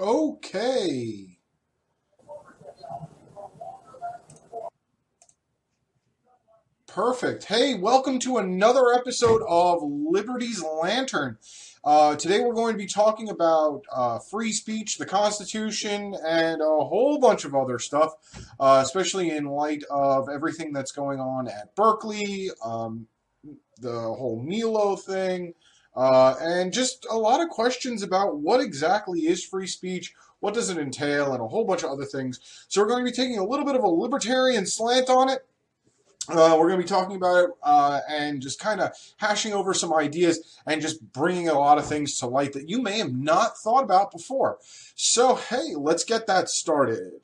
Okay. Perfect. Hey, welcome to another episode of Liberty's Lantern. Today we're going to be talking about free speech, the Constitution, and a whole bunch of other stuff, especially in light of everything that's going on at Berkeley, the whole Milo thing. And just a lot of questions about what exactly is free speech, what does it entail, and a whole bunch of other things. So we're going to be taking a little bit of a libertarian slant on it. We're going to be talking about it and just kind of hashing over some ideas and just bringing a lot of things to light that you may have not thought about before. So, hey, let's get that started.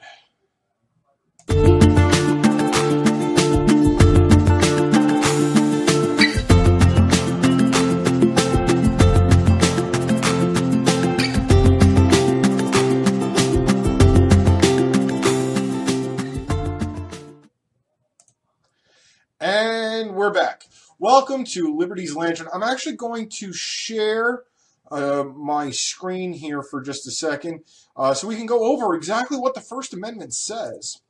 And we're back. Welcome to Liberty's Lantern. I'm actually going to share my screen here for just a second so we can go over exactly what the First Amendment says.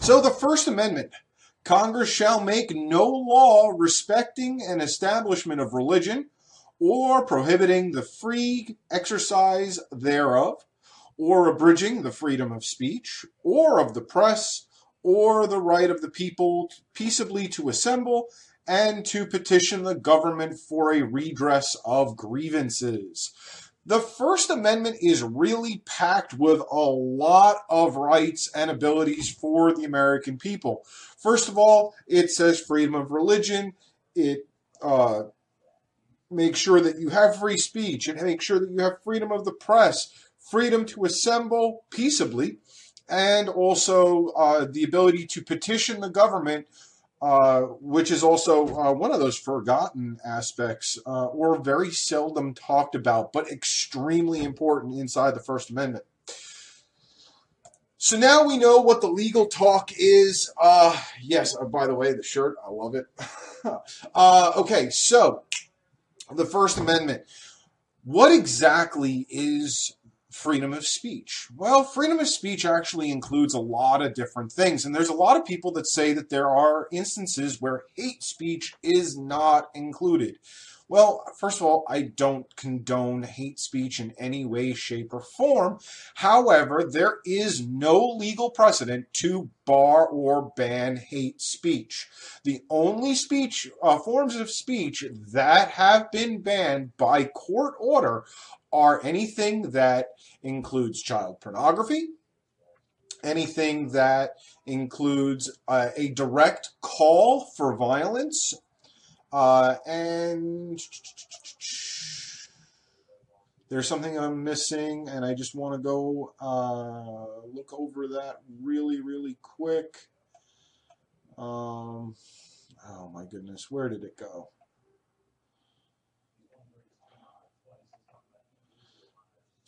So the First Amendment, Congress shall make no law respecting an establishment of religion or prohibiting the free exercise thereof or abridging the freedom of speech or of the press or the right of the people peaceably to assemble and to petition the government for a redress of grievances. The First Amendment is really packed with a lot of rights and abilities for the American people. First of all, it says freedom of religion. It makes sure that you have free speech. It makes sure that you have freedom of the press, freedom to assemble peaceably, and also the ability to petition the government, which is also one of those forgotten aspects or very seldom talked about, but extremely important inside the First Amendment. So now we know what the legal talk is. Yes, by the way, the shirt, I love it. Okay, so the First Amendment. What exactly is freedom of speech? Well, freedom of speech actually includes a lot of different things, and there's a lot of people that say that there are instances where hate speech is not included. Well, first of all, I don't condone hate speech in any way, shape, or form. However, there is no legal precedent to bar or ban hate speech. The only speech forms of speech that have been banned by court order are anything that includes child pornography, anything that includes a direct call for violence, and there's something I'm missing, and I just want to go look over that really, really quick. Oh my goodness, where did it go?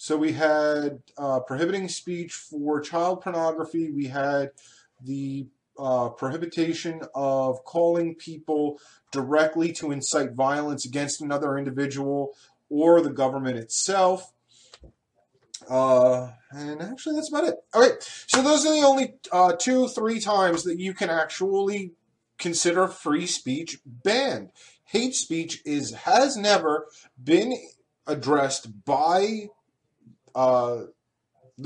So we had prohibiting speech for child pornography. We had the prohibition of calling people directly to incite violence against another individual or the government itself. And actually, that's about it. All right, so those are the only three times that you can actually consider free speech banned. Hate speech has never been addressed by the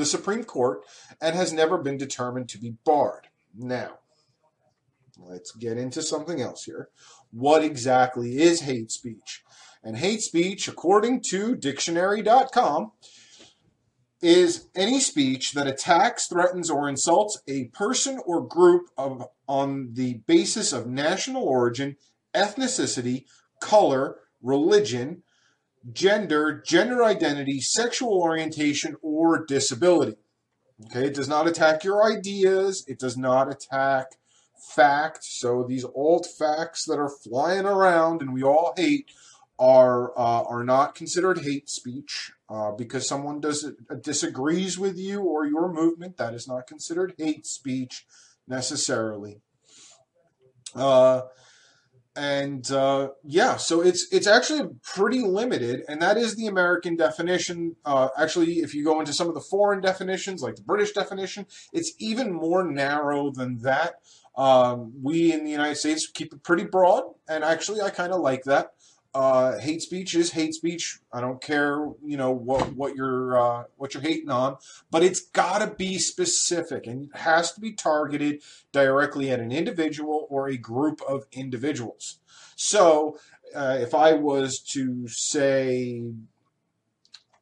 Supreme Court and has never been determined to be barred. Now, let's get into something else here. What exactly is hate speech? And hate speech, according to dictionary.com, is any speech that attacks, threatens, or insults a person or group on the basis of national origin, ethnicity, color, religion, gender, gender identity, sexual orientation, or disability. Okay, it does not attack your ideas. It does not attack fact. So these alt facts that are flying around and we all hate are not considered hate speech because someone disagrees with you or your movement. That is not considered hate speech necessarily. And yeah, so it's actually pretty limited, and that is the American definition. Actually, if you go into some of the foreign definitions, like the British definition, it's even more narrow than that. We in the United States keep it pretty broad, and actually I kind of like that. Hate speech is hate speech. I don't care, you know, what you're hating on, but it's got to be specific and it has to be targeted directly at an individual or a group of individuals. So if I was to say,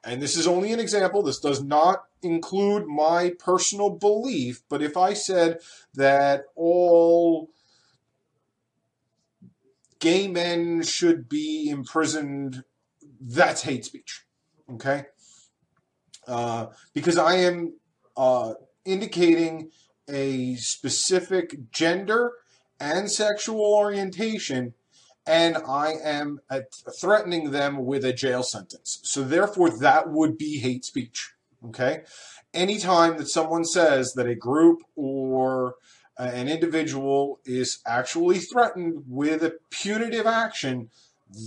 and this is only an example, this does not include my personal belief, but if I said that all gay men should be imprisoned, that's hate speech, okay? Because I am indicating a specific gender and sexual orientation, and I am threatening them with a jail sentence. So therefore, that would be hate speech, okay? Anytime that someone says that a group or an individual is actually threatened with a punitive action,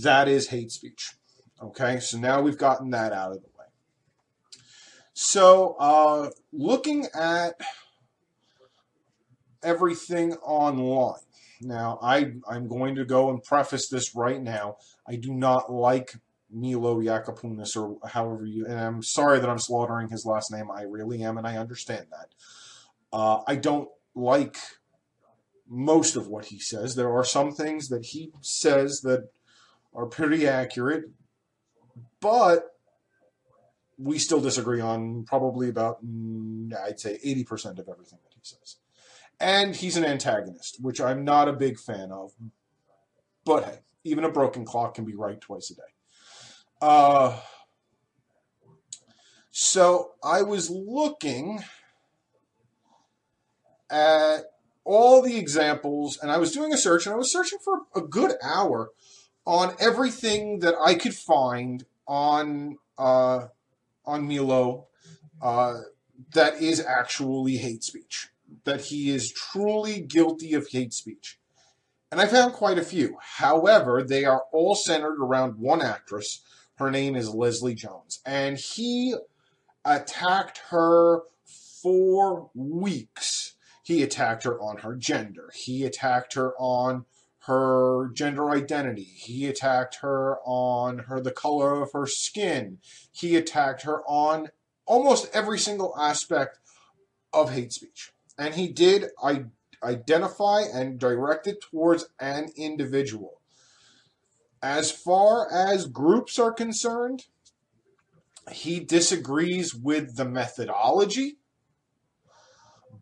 that is hate speech. Okay, so now we've gotten that out of the way. So looking at everything online. Now, I'm going to go and preface this right now. I do not like Milo Yiannopoulos, or however you, and I'm sorry that I'm slaughtering his last name. I really am, and I understand that. I don't like most of what he says. There are some things that he says that are pretty accurate, but we still disagree on probably about, I'd say, 80% of everything that he says. And he's an antagonist, which I'm not a big fan of. But hey, even a broken clock can be right twice a day. So I was looking at all the examples, and I was doing a search, and I was searching for a good hour on everything that I could find on Milo that is actually hate speech, that he is truly guilty of hate speech. And I found quite a few. However, they are all centered around one actress. Her name is Leslie Jones, and he attacked her for weeks. He attacked her on her gender. He attacked her on her gender identity. He attacked her on the color of her skin. He attacked her on almost every single aspect of hate speech. And he did identify and direct it towards an individual. As far as groups are concerned, he disagrees with the methodology,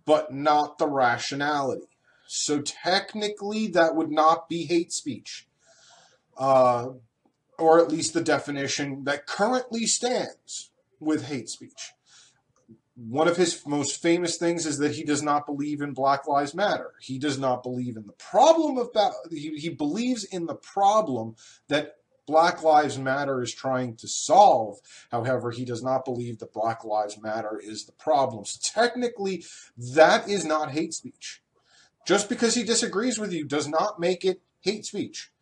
but not the rationality. So technically, that would not be hate speech, or at least the definition that currently stands with hate speech. One of his most famous things is that he does not believe in Black Lives Matter. He does not believe in the problem of he believes in the problem that Black Lives Matter is trying to solve. However, he does not believe that Black Lives Matter is the problem. So technically, that is not hate speech. Just because he disagrees with you does not make it hate speech.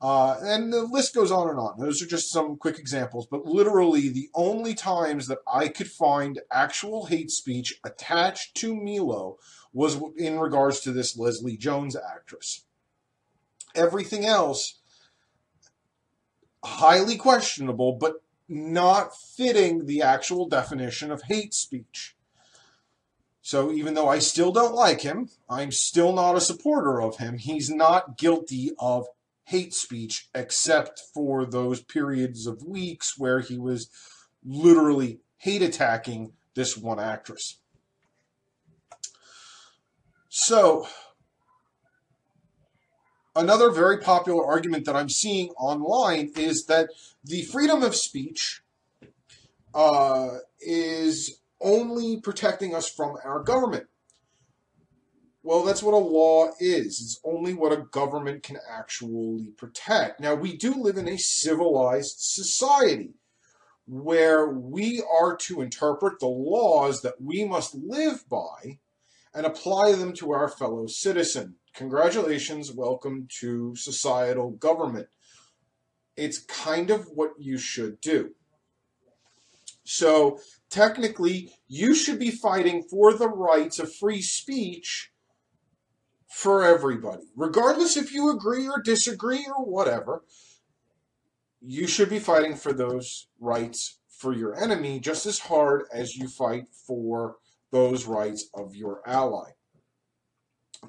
And the list goes on and on. Those are just some quick examples. But literally, the only times that I could find actual hate speech attached to Milo was in regards to this Leslie Jones actress. Everything else, highly questionable, but not fitting the actual definition of hate speech. So even though I still don't like him, I'm still not a supporter of him. He's not guilty of hate speech, except for those periods of weeks where he was literally hate attacking this one actress. So another very popular argument that I'm seeing online is that the freedom of speech is only protecting us from our government. Well, that's what a law is. It's only what a government can actually protect. Now, we do live in a civilized society where we are to interpret the laws that we must live by and apply them to our fellow citizens. congratulations, welcome to societal government. It's kind of what you should do. So technically, you should be fighting for the rights of free speech for everybody. Regardless if you agree or disagree or whatever, you should be fighting for those rights for your enemy just as hard as you fight for those rights of your ally.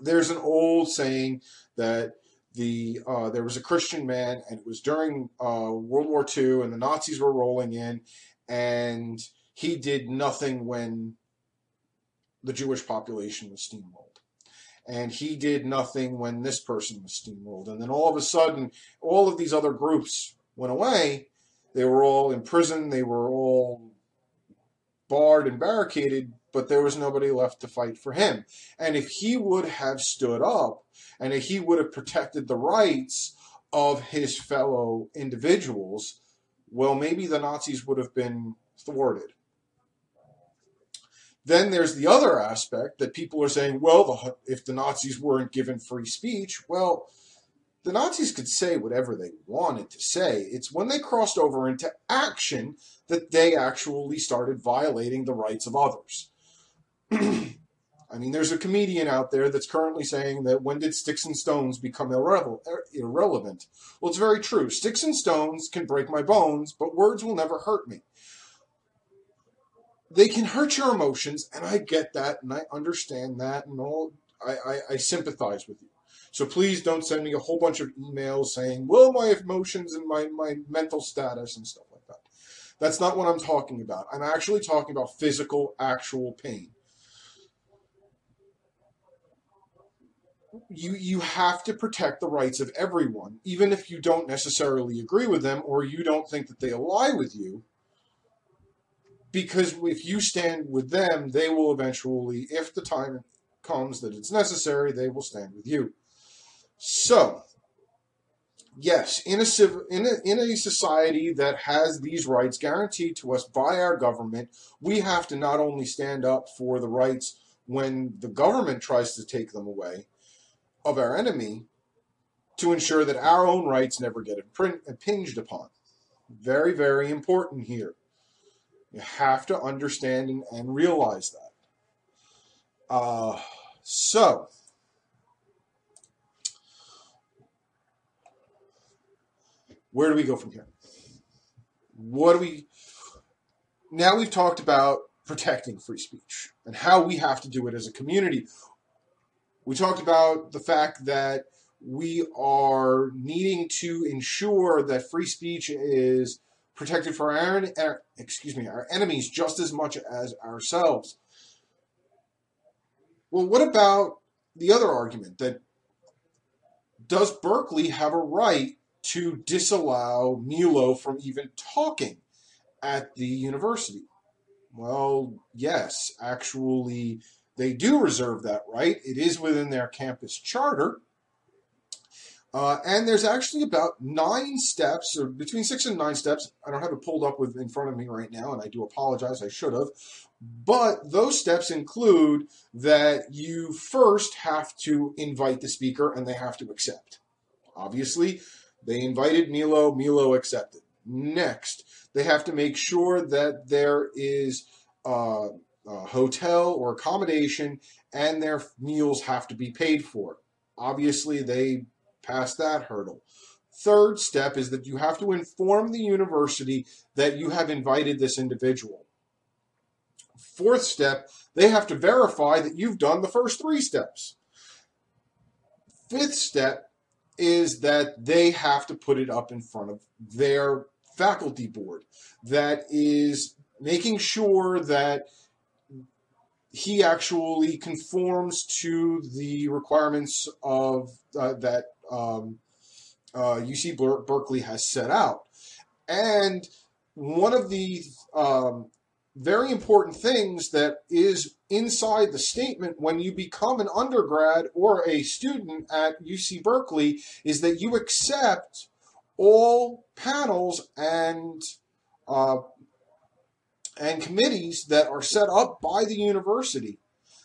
There's an old saying that there was a Christian man, and it was during World War II, and the Nazis were rolling in, and he did nothing when the Jewish population was steamrolled. And he did nothing when this person was steamrolled. And then all of a sudden, all of these other groups went away. They were all in prison. They were all barred and barricaded, but there was nobody left to fight for him. And if he would have stood up, and if he would have protected the rights of his fellow individuals, well, maybe the Nazis would have been thwarted. Then there's the other aspect that people are saying, well, if the Nazis weren't given free speech, well, the Nazis could say whatever they wanted to say. It's when they crossed over into action that they actually started violating the rights of others. I mean, there's a comedian out there that's currently saying that when did sticks and stones become irrelevant? Well, it's very true. Sticks and stones can break my bones, but words will never hurt me. They can hurt your emotions, and I get that, and I understand that, and all. I sympathize with you. So please don't send me a whole bunch of emails saying, well, my emotions and my mental status and stuff like that. That's not what I'm talking about. I'm actually talking about physical, actual pain. You have to protect the rights of everyone, even if you don't necessarily agree with them or you don't think that they ally with you. Because if you stand with them, they will eventually, if the time comes that it's necessary, they will stand with you. So, yes, in a society that has these rights guaranteed to us by our government, we have to not only stand up for the rights when the government tries to take them away of our enemy, to ensure that our own rights never get impinged upon. Very, very important here. You have to understand and realize that. So, where do we go from here? Now we've talked about protecting free speech and how we have to do it as a community. We talked about the fact that we are needing to ensure that free speech is protected for our enemies just as much as ourselves. Well, what about the other argument that does Berkeley have a right to disallow Milo from even talking at the university? Well, yes, actually, they do reserve that right. It is within their campus charter. And there's actually about 9 steps, or between 6 and 9 steps. I don't have it pulled up in front of me right now, and I do apologize. I should have. But those steps include that you first have to invite the speaker, and they have to accept. Obviously, they invited Milo. Milo accepted. Next, they have to make sure that there is a hotel or accommodation, and their meals have to be paid for. Obviously, they past that hurdle. Third step is that you have to inform the university that you have invited this individual. Fourth step, they have to verify that you've done the first 3 steps. Fifth step is that they have to put it up in front of their faculty board. That is making sure that he actually conforms to the requirements of that UC Berkeley has set out. And one of the very important things that is inside the statement when you become an undergrad or a student at UC Berkeley is that you accept all panels and committees that are set up by the university.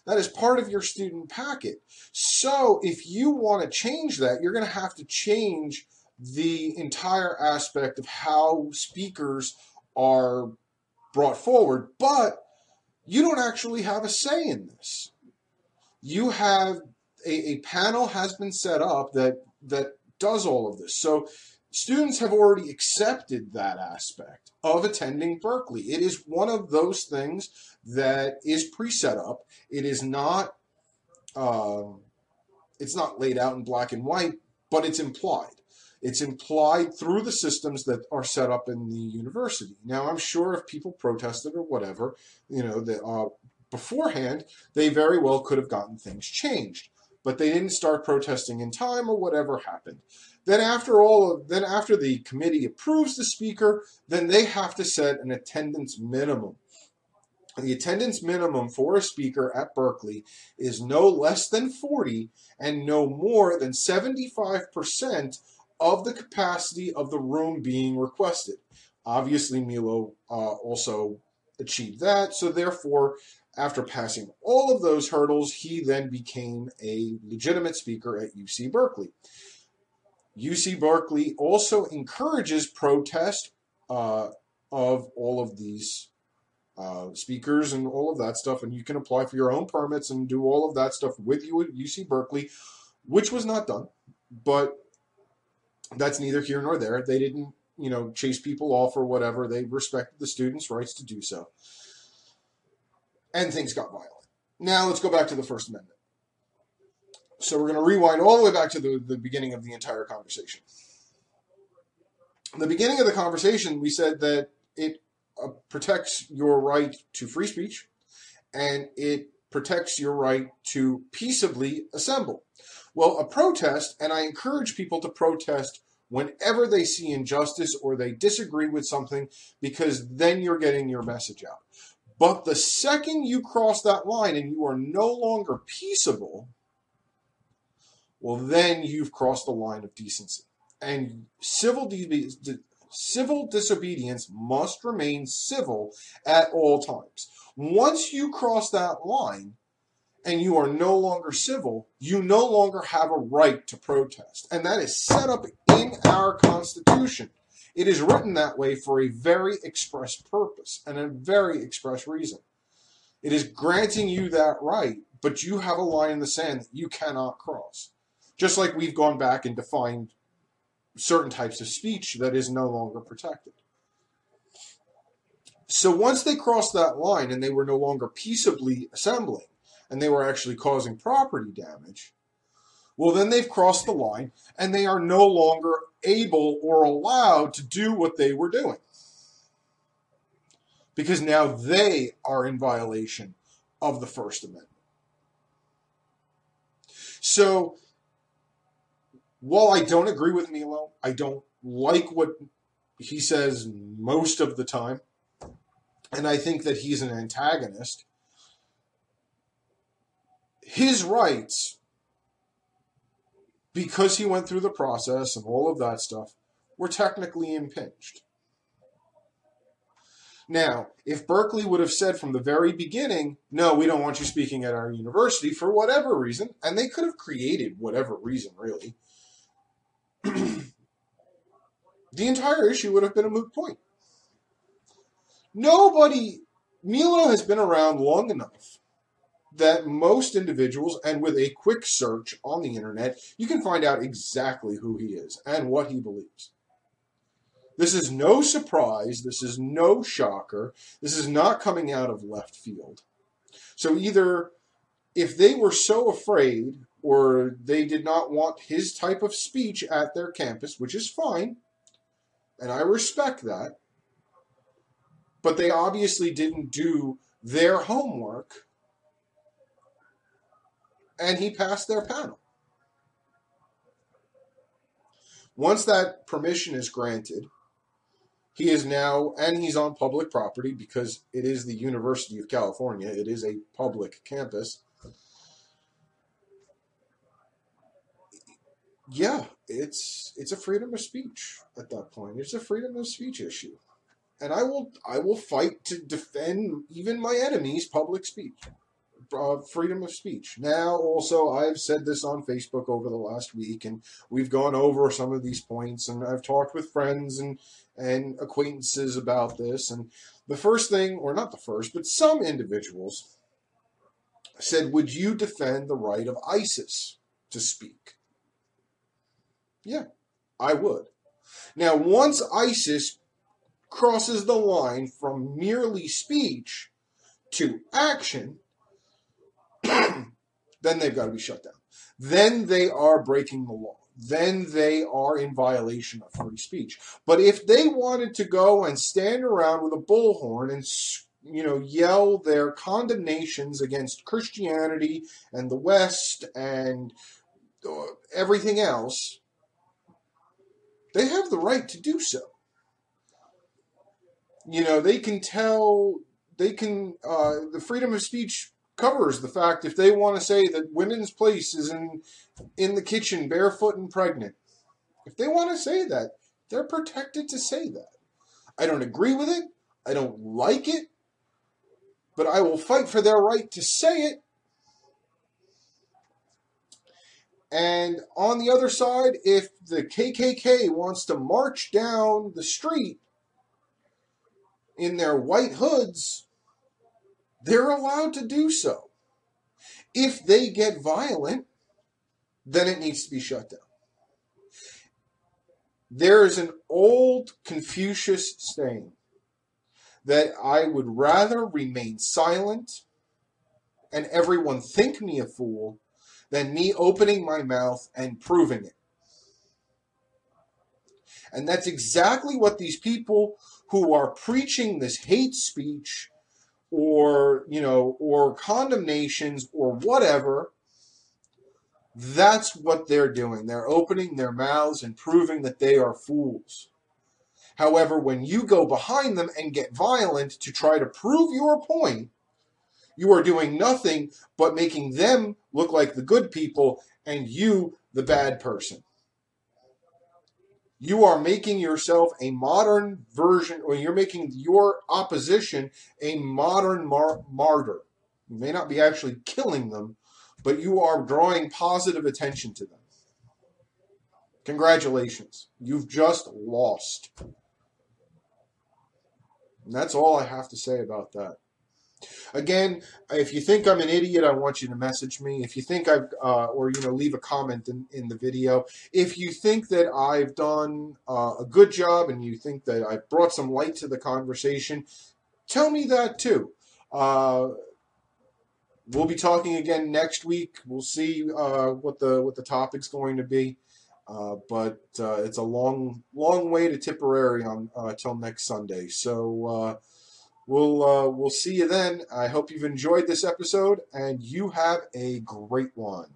That is part of your student packet. So if you want to change that, you're going to have to change the entire aspect of how speakers are brought forward. But you don't actually have a say in this. You have a panel has been set up that does all of this. So students have already accepted that aspect of attending Berkeley. It is one of those things that is pre-set up. It is not, it's not laid out in black and white, but it's implied. It's implied through the systems that are set up in the university. Now, I'm sure if people protested or whatever, you know, beforehand, they very well could have gotten things changed. But they didn't start protesting in time or whatever happened. Then after the committee approves the speaker, then they have to set an attendance minimum. The attendance minimum for a speaker at Berkeley is no less than 40 and no more than 75% of the capacity of the room being requested. Obviously, Milo also achieved that, so therefore, after passing all of those hurdles, he then became a legitimate speaker at UC Berkeley. UC Berkeley also encourages protest of all of these speakers and all of that stuff, and you can apply for your own permits and do all of that stuff with you at UC Berkeley, which was not done, but that's neither here nor there. They didn't, you know, chase people off or whatever. They respected the students' rights to do so. And things got violent. Now let's go back to the First Amendment. So we're going to rewind all the way back to the beginning of the entire conversation. In the beginning of the conversation, we said that it protects your right to free speech, and it protects your right to peaceably assemble. Well, a protest, and I encourage people to protest whenever they see injustice or they disagree with something, because then you're getting your message out. But the second you cross that line and you are no longer peaceable, well, then you've crossed the line of decency. And civil disobedience must remain civil at all times. Once you cross that line and you are no longer civil, you no longer have a right to protest. And that is set up in our Constitution. It is written that way for a very express purpose and a very express reason. It is granting you that right, but you have a line in the sand that you cannot cross. Just like we've gone back and defined certain types of speech that is no longer protected. So once they crossed that line and they were no longer peaceably assembling, and they were actually causing property damage, well, then they've crossed the line and they are no longer able or allowed to do what they were doing, because now they are in violation of the First Amendment. So while I don't agree with Milo, I don't like what he says most of the time, and I think that he's an antagonist, his rights, because he went through the process and all of that stuff, were technically impinged. Now, if Berkeley would have said from the very beginning, no, we don't want you speaking at our university for whatever reason, and they could have created whatever reason, really, the entire issue would have been a moot point. Milo has been around long enough that most individuals, and with a quick search on the internet, you can find out exactly who he is and what he believes. This is no surprise. This is no shocker. This is not coming out of left field. So either if they were so afraid or they did not want his type of speech at their campus, which is fine, and I respect that, but they obviously didn't do their homework, and he passed their panel. Once that permission is granted, he is now, and he's on public property because it is the University of California. It is a public campus. Yeah, it's a freedom of speech at that point. It's a freedom of speech issue. And I will fight to defend even my enemies' public speech. freedom of speech. Now, also, I've said this on Facebook over the last week, and we've gone over some of these points, and I've talked with friends and acquaintances about this, and the first thing, or not the first, but some individuals said, would you defend the right of ISIS to speak? Yeah, I would. Now, once ISIS crosses the line from merely speech to action, then they've got to be shut down. Then they are breaking the law. Then they are in violation of free speech. But if they wanted to go and stand around with a bullhorn and yell their condemnations against Christianity and the West and everything else, they have the right to do so. The freedom of speech covers the fact if they want to say that women's place is in the kitchen, barefoot and pregnant. If they want to say that, they're protected to say that. I don't agree with it. I don't like it. But I will fight for their right to say it. And on the other side, if the KKK wants to march down the street in their white hoods, they're allowed to do so. If they get violent, then it needs to be shut down. There is an old Confucius saying that I would rather remain silent and everyone think me a fool than me opening my mouth and proving it. And that's exactly what these people who are preaching this hate speech or condemnations or whatever, that's what they're doing. They're opening their mouths and proving that they are fools. However, when you go behind them and get violent to try to prove your point, you are doing nothing but making them look like the good people and you the bad person. You are making yourself a modern version, or you're making your opposition a modern martyr. You may not be actually killing them, but you are drawing positive attention to them. Congratulations. You've just lost. And that's all I have to say about that. Again, if you think I'm an idiot, I want you to message me. If you think I've leave a comment in the video. If you think that I've done a good job and you think that I've brought some light to the conversation, tell me that too. We'll be talking again next week. We'll see what the topic's going to be. But it's a long way to Tipperary till next Sunday. So. We'll see you then. I hope you've enjoyed this episode, and you have a great one.